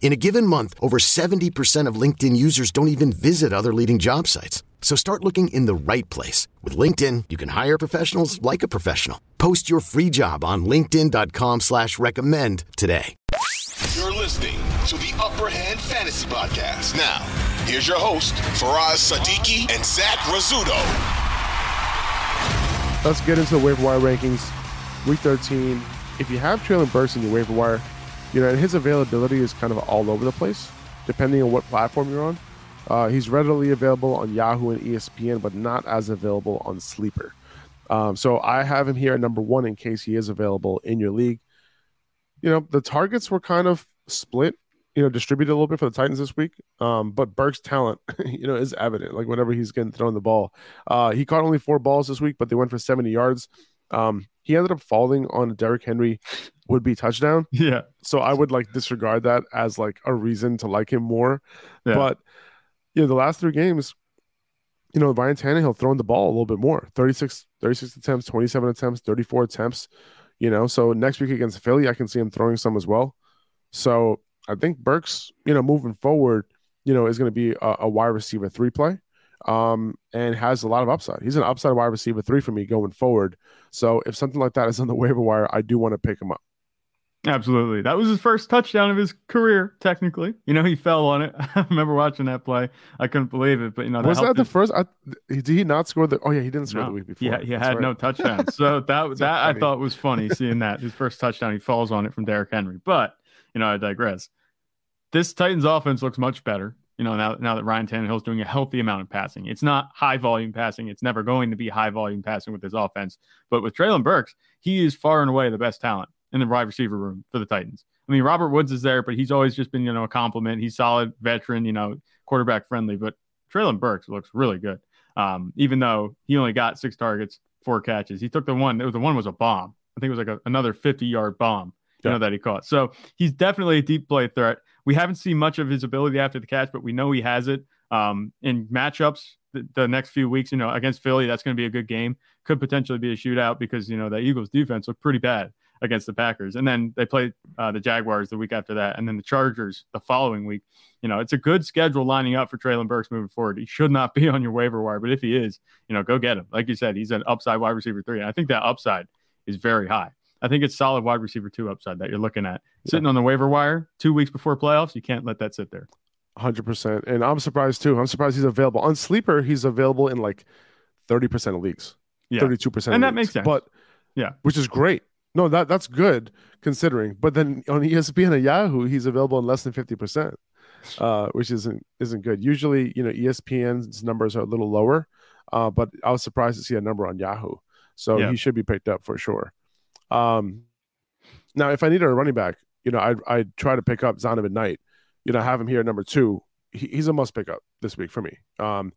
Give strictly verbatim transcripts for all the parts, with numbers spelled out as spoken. In a given month, over seventy percent of LinkedIn users don't even visit other leading job sites. So start looking in the right place. With LinkedIn, you can hire professionals like a professional. Post your free job on linkedin dot com slash recommend today. You're listening to the Upper Hand Fantasy Podcast. Now, here's your host, Faraz Saddiqui and Zach Rizzuto. Let's get into the waiver wire rankings. Week thirteen, if you have Treylon Burks in your waiver wire, you know, and his availability is kind of all over the place, depending on what platform you're on. Uh, he's readily available on Yahoo and E S P N, but not as available on Sleeper. Um, so I have him here at number one in case he is available in your league. You know, the targets were kind of split, you know, distributed a little bit for the Titans this week. Um, but Burks' talent, you know, is evident. Like whenever he's getting thrown the ball, uh, he caught only four balls this week, but they went for seventy yards. Um, he ended up falling on Derrick Henry would be touchdown. Yeah. So I would like disregard that as like a reason to like him more. Yeah. But you know, the last three games, you know, Brian Tannehill throwing the ball a little bit more, thirty-six, thirty-six attempts, twenty-seven attempts, thirty-four attempts, you know, so next week against Philly, I can see him throwing some as well. So I think Burks, you know, moving forward, you know, is going to be a, a wide receiver three play. Um and has a lot of upside. He's an upside wide receiver three for me going forward. So if something like that is on the waiver wire, I do want to pick him up. Absolutely. That was his first touchdown of his career, technically. You know, he fell on it. I remember watching that play. I couldn't believe it. But you know, that was that the his... first? I, did he not score the? Oh yeah, he didn't score no. the week before. Yeah, he, he had right. no touchdowns. So that that funny. I thought was funny seeing that his first touchdown. He falls on it from Derrick Henry. But you know, I digress. This Titans offense looks much better. You know, now, now that Ryan Tannehill is doing a healthy amount of passing, it's not high volume passing. It's never going to be high volume passing with his offense. But with Treylon Burks, he is far and away the best talent in the wide receiver room for the Titans. I mean, Robert Woods is there, but he's always just been, you know, a compliment. He's solid, veteran, you know, quarterback friendly. But Treylon Burks looks really good, um, even though he only got six targets, four catches. He took the one. It was, the one was a bomb. I think it was like a, another fifty-yard bomb. You know, that he caught. So he's definitely a deep play threat. We haven't seen much of his ability after the catch, but we know he has it. Um, in matchups the, the next few weeks, you know, against Philly, that's going to be a good game. Could potentially be a shootout because, you know, the Eagles defense looked pretty bad against the Packers. And then they played uh, the Jaguars the week after that. And then the Chargers the following week. You know, it's a good schedule lining up for Treylon Burks moving forward. He should not be on your waiver wire, but if he is, you know, go get him. Like you said, he's an upside wide receiver three. And I think that upside is very high. I think it's solid wide receiver two upside that you're looking at. Yeah. Sitting on the waiver wire two weeks before playoffs, you can't let that sit there. one hundred percent. And I'm surprised, too. I'm surprised he's available. On Sleeper, he's available in like thirty percent of leagues, yeah. thirty-two percent of leagues. And that makes sense. But, yeah, which is great. No, that that's good considering. But then on E S P N and Yahoo, he's available in less than fifty percent, uh, which isn't isn't good. Usually, you know, E S P N's numbers are a little lower, uh, but I was surprised to see a number on Yahoo. So yeah. He should be picked up for sure. Um, now if I needed a running back, you know, I I try to pick up Zonovan Knight. You know, I have him here at number two. He, he's a must pick up this week for me. Um,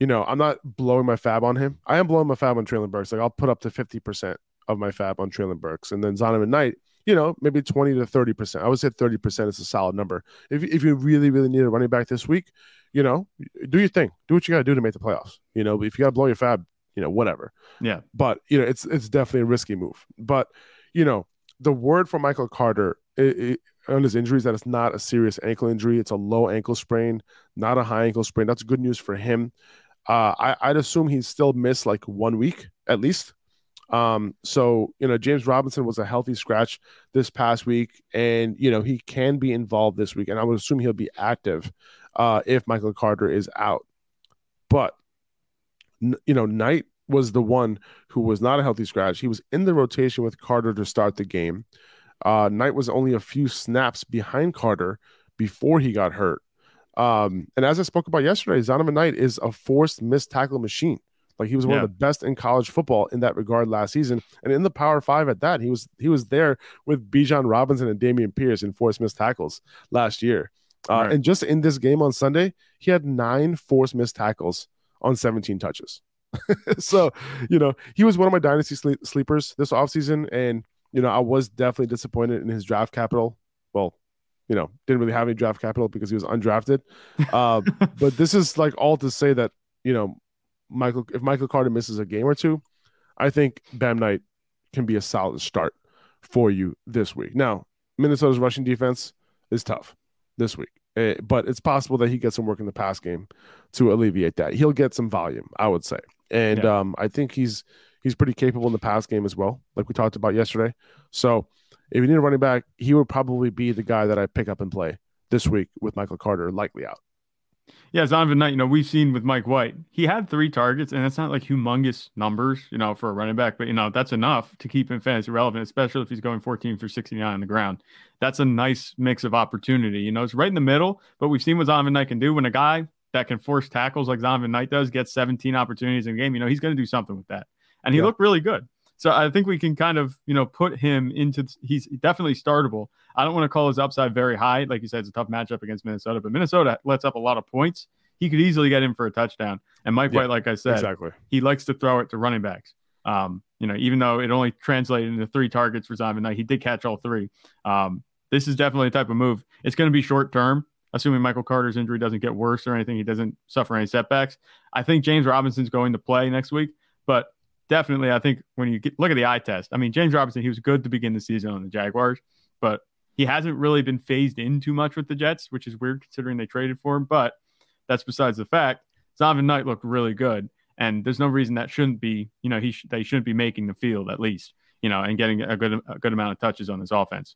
you know, I'm not blowing my fab on him. I am blowing my fab on Treylon Burks. Like I'll put up to fifty percent of my fab on Treylon Burks, and then Zonovan Knight, you know, maybe twenty to thirty percent. I would say thirty percent is a solid number. If if you really really need a running back this week, you know, do your thing. Do what you got to do to make the playoffs. You know, if you got to blow your fab, you know, whatever. Yeah. But, you know, it's it's definitely a risky move. But, you know, the word for Michael Carter it, it, on his injuries that it's not a serious ankle injury. It's a low ankle sprain, not a high ankle sprain. That's good news for him. Uh, I, I'd assume he's still missed like one week at least. Um, so, you know, James Robinson was a healthy scratch this past week. And, you know, he can be involved this week. And I would assume he'll be active uh, if Michael Carter is out. But, you know, Knight was the one who was not a healthy scratch. He was in the rotation with Carter to start the game. Uh, Knight was only a few snaps behind Carter before he got hurt. Um, and as I spoke about yesterday, Zonovan Knight is a forced missed tackle machine. Like, he was one yeah. of the best in college football in that regard last season. And in the Power Five at that, he was he was there with Bijan Robinson and Damien Pierce in forced missed tackles last year. Uh, right. And just in this game on Sunday, he had nine forced missed tackles on seventeen touches. So, you know, he was one of my dynasty sleep- sleepers this offseason. And, you know, I was definitely disappointed in his draft capital. Well, you know, didn't really have any draft capital because he was undrafted. Uh, but this is like all to say that, you know, Michael, if Michael Carter misses a game or two, I think Bam Knight can be a solid start for you this week. Now, Minnesota's rushing defense is tough this week, but it's possible that he gets some work in the pass game to alleviate that. He'll get some volume, I would say, and yeah. um, I think he's he's pretty capable in the pass game as well, like we talked about yesterday. So, if you need a running back, he would probably be the guy that I pick up and play this week with Michael Carter likely out. Yeah, Zonovan Knight, you know, we've seen with Mike White, he had three targets, and that's not like humongous numbers, you know, for a running back, but, you know, that's enough to keep him fantasy relevant, especially if he's going fourteen for sixty-nine on the ground. That's a nice mix of opportunity. You know, it's right in the middle, but we've seen what Zonovan Knight can do when a guy that can force tackles like Zonovan Knight does gets seventeen opportunities in a game. You know, he's going to do something with that. And he yeah. looked really good. So I think we can kind of, you know, put him into – he's definitely startable. I don't want to call his upside very high. Like you said, it's a tough matchup against Minnesota, but Minnesota lets up a lot of points. He could easily get in for a touchdown. And Mike yeah, White, like I said, exactly. he likes to throw it to running backs. Um, you know, even though it only translated into three targets for Zonovan Knight, he did catch all three. Um, this is definitely a type of move. It's going to be short-term, assuming Michael Carter's injury doesn't get worse or anything. He doesn't suffer any setbacks. I think James Robinson's going to play next week, but – definitely, I think when you get, look at the eye test, I mean, James Robinson, he was good to begin the season on the Jaguars, but he hasn't really been phased in too much with the Jets, which is weird considering they traded for him, but that's besides the fact. Zonovan Knight looked really good, and there's no reason that shouldn't be, you know, he sh- they shouldn't be making the field at least, you know, and getting a good a good amount of touches on this offense.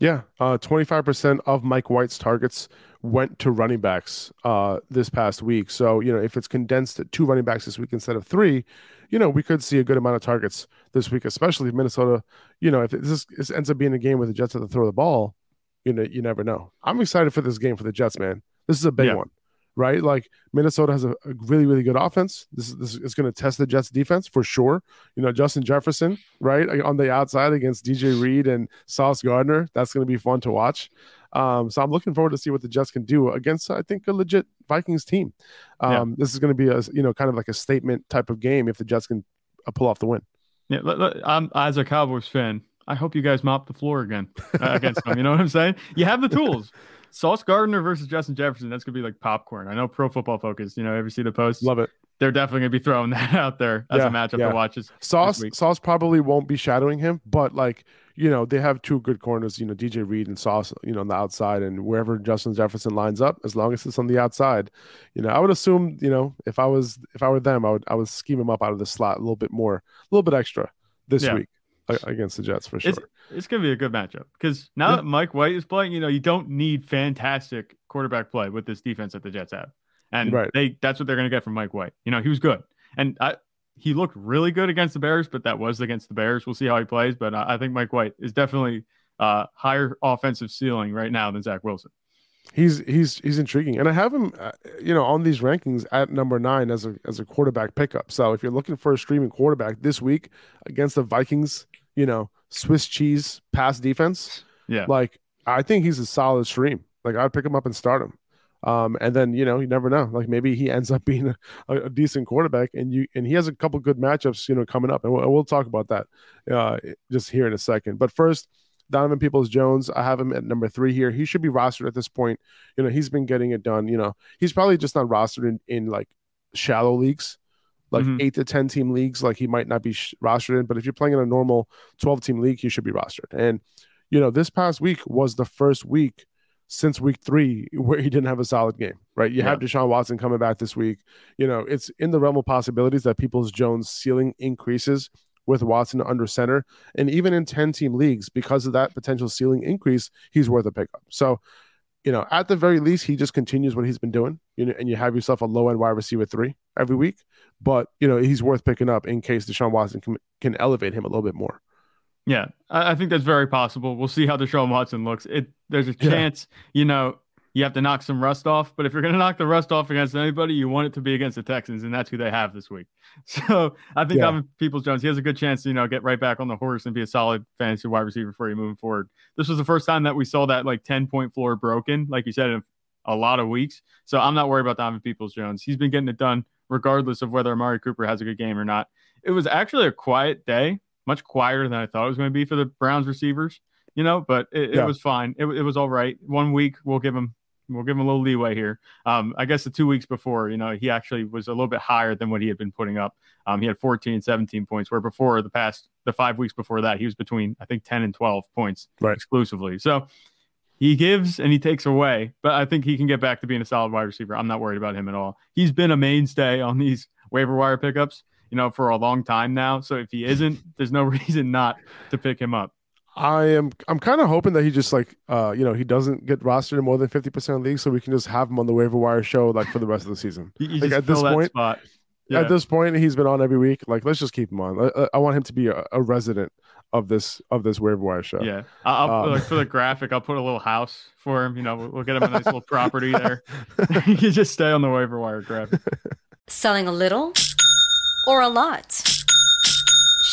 Yeah, uh, twenty-five percent of Mike White's targets went to running backs uh, this past week. So, you know, if it's condensed to two running backs this week instead of three, you know, we could see a good amount of targets this week, especially if Minnesota, you know, if this, this ends up being a game where the Jets have to throw the ball, you know, you never know. I'm excited for this game for the Jets, man. This is a big yeah. one, right? Like, Minnesota has a, a really, really good offense. This is, this is going to test the Jets' defense for sure. You know, Justin Jefferson, right, on the outside against D J Reed and Sauce Gardner. That's going to be fun to watch. Um, so I'm looking forward to see what the Jets can do against, I think, a legit Vikings team. Um, yeah. This is going to be a, you know, kind of like a statement type of game if the Jets can uh, pull off the win. Yeah, l- l- I'm, as a Cowboys fan, I hope you guys mop the floor again uh, against them. You know what I'm saying? You have the tools. Sauce Gardner versus Justin Jefferson, that's going to be like popcorn. I know Pro Football Focus, you know, ever see the posts? Love it. They're definitely going to be throwing that out there as yeah, a matchup yeah. to watch. This, Sauce this Sauce probably won't be shadowing him, but, like, you know, they have two good corners, you know, D J Reed and Sauce, you know, on the outside, and wherever Justin Jefferson lines up, as long as it's on the outside, you know, I would assume, you know, if I was, if I were them, I would, I would scheme him up out of the slot a little bit more, a little bit extra this yeah. week. Against the Jets for sure. It's, it's going to be a good matchup because now yeah. that Mike White is playing, you know, you don't need fantastic quarterback play with this defense that the Jets have. And right. they that's what they're going to get from Mike White. You know, he was good. And I, he looked really good against the Bears, but that was against the Bears. We'll see how he plays. But I, I think Mike White is definitely uh, higher offensive ceiling right now than Zach Wilson. He's he's he's intriguing, and I have him, uh, you know, on these rankings at number nine as a as a quarterback pickup. So if you're looking for a streaming quarterback this week against the Vikings, you know, Swiss cheese pass defense, yeah, like I think he's a solid stream. Like I'd pick him up and start him, um, and then you know you never know. Like maybe he ends up being a, a decent quarterback, and you and he has a couple good matchups, you know, coming up, and we'll, we'll talk about that uh, just here in a second. But first, Donovan Peoples-Jones, I have him at number three here. He should be rostered at this point. You know, he's been getting it done. You know, he's probably just not rostered in, in like shallow leagues, like mm-hmm. eight to ten team leagues. Like he might not be sh- rostered in, but if you're playing in a normal twelve team league, he should be rostered. And you know, this past week was the first week since week three where he didn't have a solid game. Right? You yeah. have Deshaun Watson coming back this week. You know, it's in the realm of possibilities that Peoples-Jones' ceiling increases with Watson under center, and even in ten-team leagues, because of that potential ceiling increase, he's worth a pickup. So, you know, at the very least, he just continues what he's been doing, you know, and you have yourself a low-end wide receiver three every week, but you know, he's worth picking up in case Deshaun Watson can, can elevate him a little bit more. Yeah, I think that's very possible. We'll see how Deshaun Watson looks. It There's a chance, yeah. you know, you have to knock some rust off. But if you're going to knock the rust off against anybody, you want it to be against the Texans, and that's who they have this week. So I think yeah. Donovan Peoples-Jones, he has a good chance to, you know, get right back on the horse and be a solid fantasy wide receiver for you moving forward. This was the first time that we saw that, like, ten-point floor broken, like you said, in a lot of weeks. So I'm not worried about Donovan Peoples-Jones. He's been getting it done regardless of whether Amari Cooper has a good game or not. It was actually a quiet day. Much quieter than I thought it was going to be for the Browns receivers, you know, but it, yeah. it was fine. It, it was all right. One week we'll give him, we'll give him a little leeway here. Um, I guess the two weeks before, you know, he actually was a little bit higher than what he had been putting up. Um, he had fourteen, seventeen points, where before the past, the five weeks before that, he was between, I think, ten and twelve points right. exclusively. So he gives and he takes away, but I think he can get back to being a solid wide receiver. I'm not worried about him at all. He's been a mainstay on these waiver wire pickups, you know, for a long time now. So if he isn't, there's no reason not to pick him up. I am, I'm kind of hoping that he just like, uh, you know, he doesn't get rostered in more than fifty percent of leagues, so we can just have him on the waiver wire show like for the rest of the season. you like, just at fill this that point, spot. Yeah. At this point, he's been on every week. Like, let's just keep him on. I, I want him to be a, a resident of this of this waiver wire show. Yeah, I'll, um, like for the graphic, I'll put a little house for him. You know, we'll, we'll get him a nice little property there. He can just stay on the waiver wire graphic. Selling a little. Or a lot.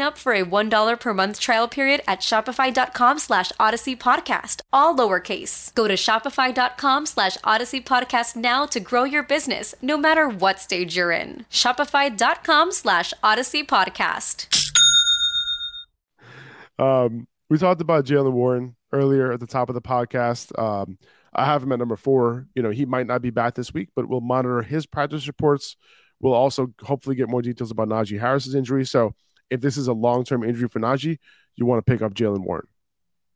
up for a one dollar per month trial period at shopify.com slash Odyssey Podcast, all lowercase. Go to shopify.com slash Odyssey Podcast now to grow your business, no matter what stage you're in. Shopify.com slash Odyssey Podcast. Um, we talked about Jaylen Warren earlier at the top of the podcast. Um, I have him at number four. You know, he might not be back this week, but we'll monitor his practice reports. We'll also hopefully get more details about Najee Harris's injury. So if this is a long-term injury for Najee, you want to pick up Jaylen Warren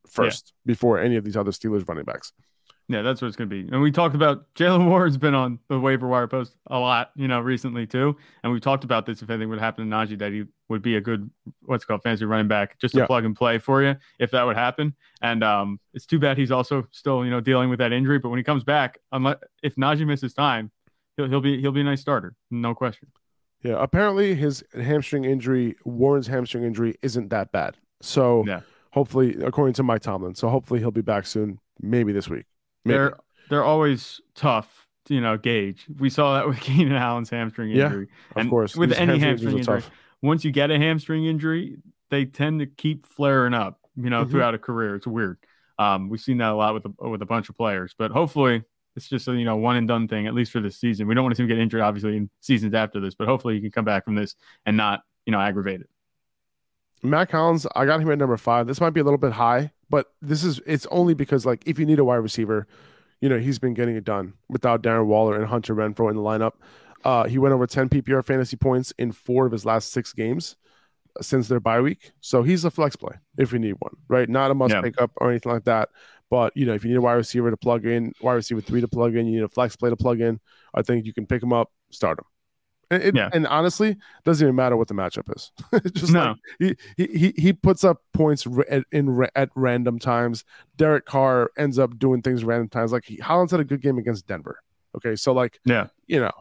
first yeah. before any of these other Steelers running backs. Yeah, that's what it's going to be. And we talked about Jaylen Warren's been on the waiver wire post a lot, you know, recently too. And we talked about this, if anything would happen to Najee, that he would be a good, what's called fantasy running back, just to yeah. plug and play for you if that would happen. And um, it's too bad he's also still, you know, dealing with that injury. But when he comes back, unless if Najee misses time, he'll he'll be he'll be a nice starter, no question. Yeah, apparently his hamstring injury, Warren's hamstring injury, isn't that bad. So yeah. hopefully, according to Mike Tomlin, so hopefully he'll be back soon, maybe this week. Maybe. They're they're always tough to, you know, gauge. We saw that with Keenan Allen's hamstring injury. Yeah, of and course. With These any hamstring injury. Tough. Once you get a hamstring injury, they tend to keep flaring up, you know, mm-hmm. throughout a career. It's weird. Um, we've seen that a lot with a, with a bunch of players. But hopefully it's just a, you know, one and done thing, at least for this season. We don't want to see him get injured, obviously, in seasons after this. But hopefully he can come back from this and not, you know, aggravate it. Mack Hollins, I got him at number five. This might be a little bit high, but this is it's only because, like, if you need a wide receiver, you know, he's been getting it done without Darren Waller and Hunter Renfrow in the lineup. Uh, he went over ten P P R fantasy points in four of his last six games since their bye week. So he's a flex play if you need one, right? Not a must yeah. pick up or anything like that. But, you know, if you need a wide receiver to plug in, wide receiver three to plug in, you need a flex play to plug in, I think you can pick him up, start him. And, it, yeah. and honestly, doesn't even matter what the matchup is. Just no. like, he, he he puts up points at, in at random times. Derek Carr ends up doing things random times. Like he, Hollins had a good game against Denver. Okay, so like yeah. you know,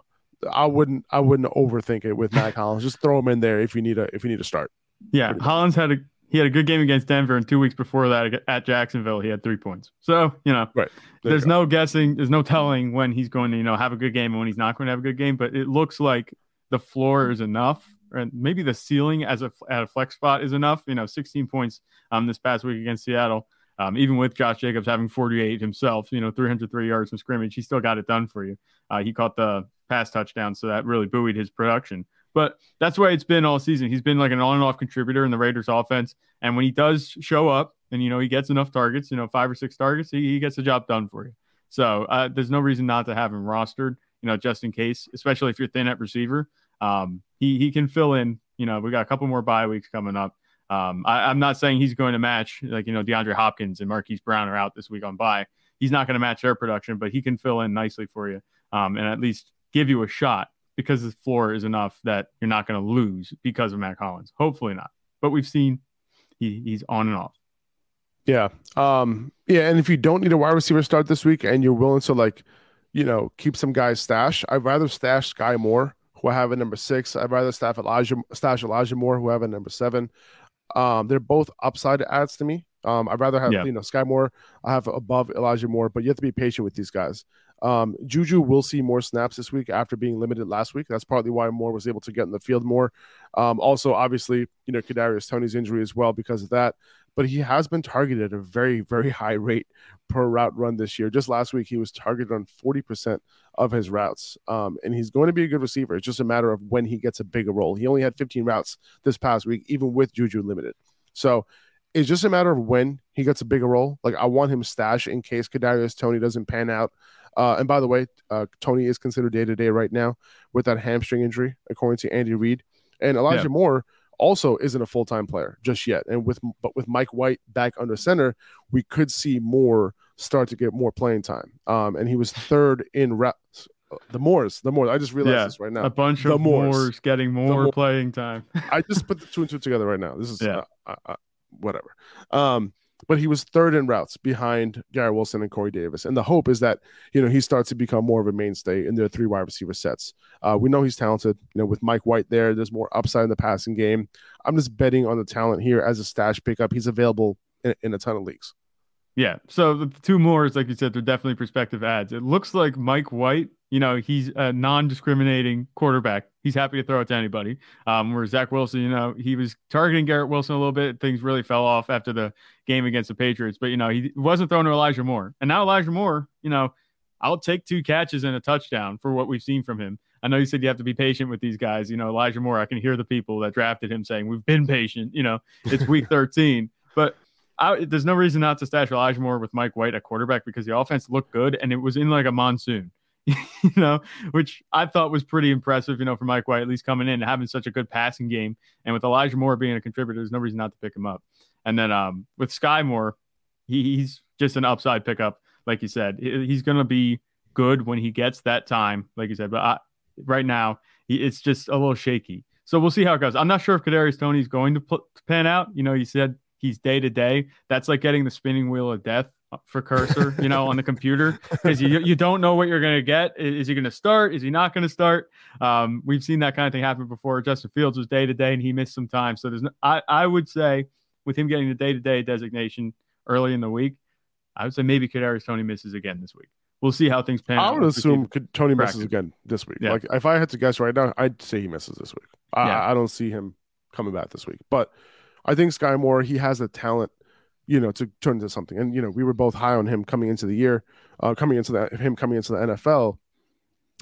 I wouldn't I wouldn't overthink it with Mack Hollins. Just throw him in there if you need a if you need a start. Yeah, Hollins had a He had a good game against Denver, and two weeks before that at Jacksonville, he had three points. So, you know, right. there there's you no guessing, there's no telling when he's going to, you know, have a good game and when he's not going to have a good game. But it looks like the floor is enough, and maybe the ceiling as a at a flex spot is enough. You know, sixteen points um this past week against Seattle. Um, even with Josh Jacobs having forty-eight himself, you know, three hundred three yards from scrimmage, he still got it done for you. Uh, he caught the pass touchdown, so that really buoyed his production. But that's the way it's been all season. He's been like an on-and-off contributor in the Raiders' offense. And when he does show up and, you know, he gets enough targets, you know, five or six targets, he, he gets the job done for you. So uh, there's no reason not to have him rostered, you know, just in case, especially if you're thin at receiver. Um, he, he can fill in. You know, we got a couple more bye weeks coming up. Um, I, I'm not saying he's going to match, like, you know, DeAndre Hopkins and Marquise Brown are out this week on bye. He's not going to match their production, but he can fill in nicely for you um, and at least give you a shot because the floor is enough that you're not going to lose because of Mack Hollins. Hopefully not. But we've seen he, he's on and off. Yeah. Um, yeah. And if you don't need a wide receiver start this week and you're willing to, like, you know, keep some guys stash, I'd rather stash Sky Moore, who I have at number six. I'd rather stash Elijah, stash Elijah Moore, who I have at number seven. Um, they're both upside ads to me. Um, I'd rather have yeah. you know Sky Moore. I have above Elijah Moore, but you have to be patient with these guys. Um, Juju will see more snaps this week after being limited last week. That's partly why Moore was able to get in the field more. Um, also, obviously, you know Kadarius Toney's injury as well because of that. But he has been targeted at a very, very high rate per route run this year. Just last week, he was targeted on forty percent of his routes, um, and he's going to be a good receiver. It's just a matter of when he gets a bigger role. He only had fifteen routes this past week, even with Juju limited. So it's just a matter of when he gets a bigger role. Like, I want him stashed in case Kadarius Toney doesn't pan out. Uh, and by the way, uh, Toney is considered day-to-day right now with that hamstring injury, according to Andy Reid. And Elijah yeah. Moore also isn't a full-time player just yet. And with but with Mike White back under center, we could see Moore start to get more playing time. Um, and he was third in reps. The Moores, the Moores. I just realized yeah, this right now. A bunch the of Moores, Moores getting more Moores. playing time. I just put the two and two together right now. This is yeah. uh, uh, whatever. Um, but he was third in routes behind Garrett Wilson and Corey Davis. And the hope is that, you know, he starts to become more of a mainstay in their three wide receiver sets. Uh, we know he's talented. You know, with Mike White there, there's more upside in the passing game. I'm just betting on the talent here as a stash pickup. He's available in, in a ton of leagues. Yeah. So the two Moores, like you said, they're definitely prospective ads. It looks like Mike White, you know, he's a non-discriminating quarterback. He's happy to throw it to anybody. Um, where Zach Wilson, you know, he was targeting Garrett Wilson a little bit. Things really fell off after the game against the Patriots. But, you know, he wasn't throwing to Elijah Moore. And now Elijah Moore, you know, I'll take two catches and a touchdown for what we've seen from him. I know you said you have to be patient with these guys. You know, Elijah Moore, I can hear the people that drafted him saying, we've been patient. You know, it's week thirteen. But I, there's no reason not to stash Elijah Moore with Mike White at quarterback because the offense looked good and it was in like a monsoon. You know, which I thought was pretty impressive, you know, for Mike White, at least coming in and having such a good passing game. And with Elijah Moore being a contributor, there's no reason not to pick him up. And then um, with Sky Moore, he, he's just an upside pickup. Like you said, he's going to be good when he gets that time, like you said. But I, right now, he, it's just a little shaky. So we'll see how it goes. I'm not sure if Kadarius Toney is going to, pl- to pan out. You know, you said he's day-to-day. That's like getting the spinning wheel of death for cursor, you know, on the computer, because you you don't know what you're going to get. Is he going to start? Is he not going to start? Um, we've seen that kind of thing happen before. Justin Fields was day to day and he missed some time. So there's no, I, I would say with him getting the day to day designation early in the week, I would say maybe Kadarius Toney misses again this week. We'll see how things pan out. I would assume Toney misses again this week. Yeah. Like if I had to guess right now, I'd say he misses this week. I, yeah. I don't see him coming back this week, but I think Sky Moore, he has the talent, you know, to turn into something. And, you know, we were both high on him coming into the year, uh, coming into that, him coming into the N F L.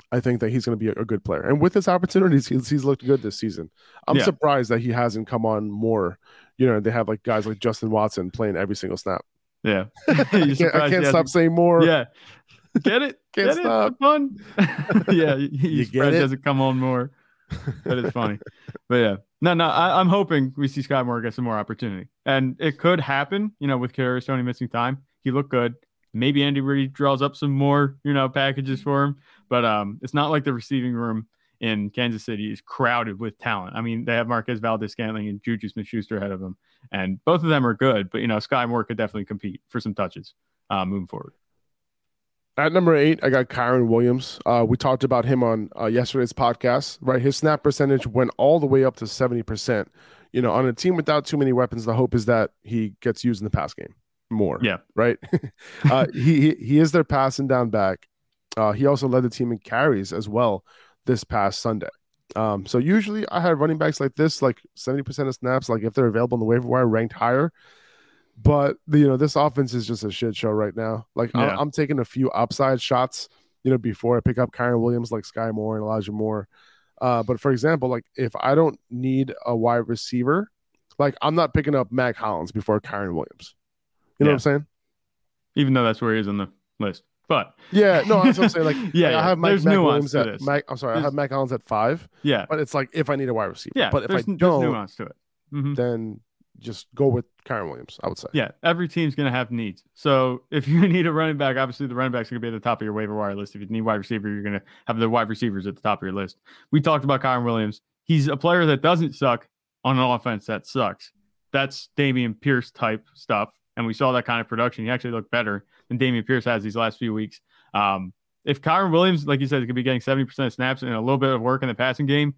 I think that he's going to be a, a good player. And with his opportunities, he's, he's looked good this season. I'm yeah. surprised that he hasn't come on more. You know, they have like guys like Justin Watson playing every single snap. Yeah. I can't, I can't stop saying more. Yeah. Get it. Can't get stop. It. Fun. yeah. He, you get it? Doesn't come on more. That is funny. But yeah. No, no, I, I'm hoping we see Sky Moore get some more opportunity. And it could happen, you know, with Kadarius Toney missing time. He looked good. Maybe Andy Reid draws up some more, you know, packages for him. But um, it's not like the receiving room in Kansas City is crowded with talent. I mean, they have Marquez Valdes-Scantling and Juju Smith-Schuster ahead of them. And both of them are good. But, you know, Sky Moore could definitely compete for some touches uh, moving forward. At number eight, I got Kyron Williams. Uh, we talked about him on uh, yesterday's podcast, right? His snap percentage went all the way up to seventy percent. you know, on a team without too many weapons, the hope is that he gets used in the pass game more. Yeah. Right. uh, he, he he is their pass and down back. Uh, he also led the team in carries as well this past Sunday. Um, so usually I have running backs like this, like seventy percent of snaps, like if they're available in the waiver wire, ranked higher. But, the, you know, this offense is just a shit show right now. Like, yeah. I, I'm taking a few upside shots, you know, before I pick up Kyron Williams, like Sky Moore and Elijah Moore. Uh, but, for example, like, if I don't need a wide receiver, like, I'm not picking up Mack Hollins before Kyron Williams. You know yeah. what I'm saying? Even though that's where he is on the list. But yeah, no, that's what I'm saying. Like, yeah, like yeah. I have Mike Mac Williams at Mac, I'm sorry, there's, I have Mac Hollins at five. Yeah, but it's like if I need a wide receiver. Yeah, but if I don't, there's nuance to it. Mm-hmm. Then just go with Kyron Williams. I would say. Yeah, every team's gonna have needs. So if you need a running back, obviously the running back's gonna be at the top of your waiver wire list. If you need wide receiver, you're gonna have the wide receivers at the top of your list. We talked about Kyron Williams. He's a player that doesn't suck on an offense that sucks. That's Damien Pierce type stuff. And we saw that kind of production. He actually looked better than Damien Pierce has these last few weeks. Um, if Kyron Williams, like you said, could be getting seventy percent of snaps and a little bit of work in the passing game,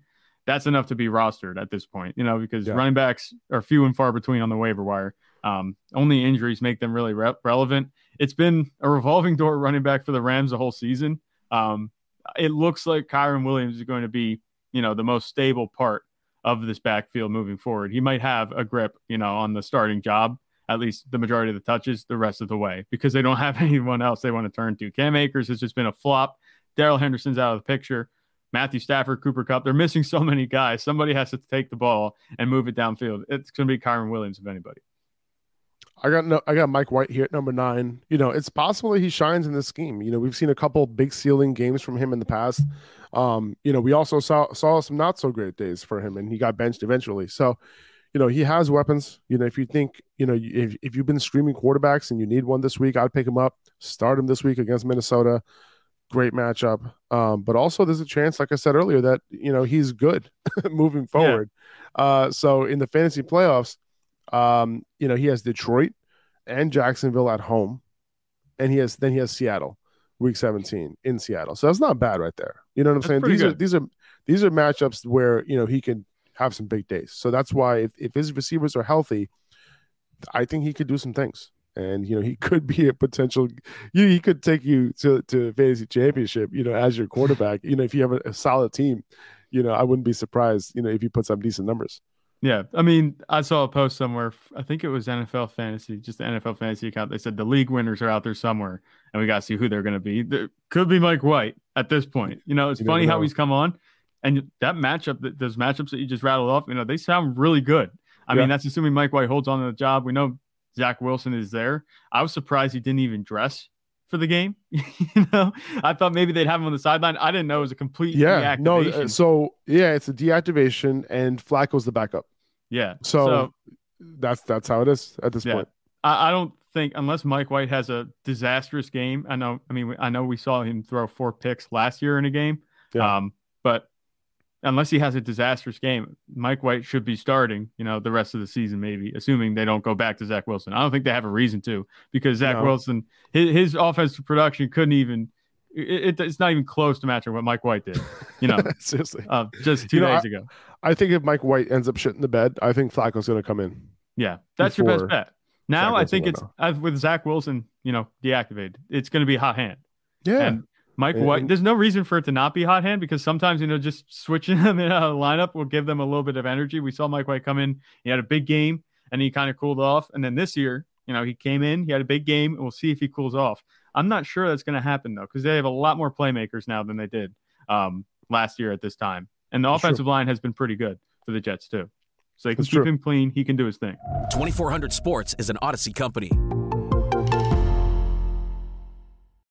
that's enough to be rostered at this point, you know, because yeah. running backs are few and far between on the waiver wire. Um, only injuries make them really re- relevant. It's been a revolving door running back for the Rams the whole season. Um, it looks like Kyron Williams is going to be, you know, the most stable part of this backfield moving forward. He might have a grip, you know, on the starting job, at least the majority of the touches, the rest of the way, because they don't have anyone else they want to turn to. Cam Akers has just been a flop. Darrell Henderson's out of the picture. Matthew Stafford, Cooper Kupp. They're missing so many guys. Somebody has to take the ball and move it downfield. It's going to be Kyron Williams, if anybody. I got no, I got Mike White here at number nine. You know, it's possible he shines in this scheme. You know, we've seen a couple big ceiling games from him in the past. Um, you know, we also saw saw some not so great days for him, and he got benched eventually. So, you know, he has weapons. You know, if you think, you know, if, if you've been streaming quarterbacks and you need one this week, I'd pick him up, start him this week against Minnesota. Great matchup. Um, but also there's a chance, like I said earlier, that, you know, he's good moving forward. Yeah. Uh, so in the fantasy playoffs, um, you know, he has Detroit and Jacksonville at home. And he has, then he has Seattle week seventeen in Seattle. So that's not bad right there. You know what I'm that's saying? These good. are, these are, these are matchups where, you know, he can have some big days. So that's why if, if his receivers are healthy, I think he could do some things. And, you know, he could be a potential, you know, he could take you to, to fantasy championship, you know, as your quarterback. You know, if you have a, a solid team, you know, I wouldn't be surprised, you know, if you put some decent numbers. Yeah. I mean, I saw a post somewhere, I think it was N F L Fantasy, just the N F L Fantasy account. They said the league winners are out there somewhere and we got to see who they're going to be. There could be Mike White at this point. You know, it's you funny know. how he's come on. And that matchup, those matchups that you just rattled off, you know, they sound really good. I yeah. mean, that's assuming Mike White holds on to the job. We know Zach Wilson is there. I was surprised he didn't even dress for the game. You know, I thought maybe they'd have him on the sideline. I didn't know it was a complete yeah, deactivation. No, uh, so, yeah, it's a deactivation, and Flacco's the backup. Yeah. So, so that's that's how it is at this yeah. point. I, I don't think, unless Mike White has a disastrous game, I know, I mean, I know we saw him throw four picks last year in a game, yeah. um, but unless he has a disastrous game, Mike White should be starting, you know, the rest of the season, maybe, assuming they don't go back to Zach Wilson. I don't think they have a reason to, because Zach no. Wilson, his, his offensive production couldn't even, it, it's not even close to matching what Mike White did, you know, seriously, uh, just two you know, days I, ago. I think if Mike White ends up shitting the bed, I think Flacco's going to come in. Yeah, that's your best bet. Now I think it's, I've, with Zach Wilson, you know, deactivated, it's going to be a hot hand. Yeah. And, Mike White, there's no reason for it to not be hot hand, because sometimes, you know, just switching them in a lineup will give them a little bit of energy. We saw Mike White come in. He had a big game and he kind of cooled off. And then this year, you know, he came in, he had a big game, and we'll see if he cools off. I'm not sure that's going to happen, though, because they have a lot more playmakers now than they did um, last year at this time. And the that's offensive true. line has been pretty good for the Jets, too. So they can that's keep true. him clean. He can do his thing. twenty-four hundred Sports is an Odyssey company.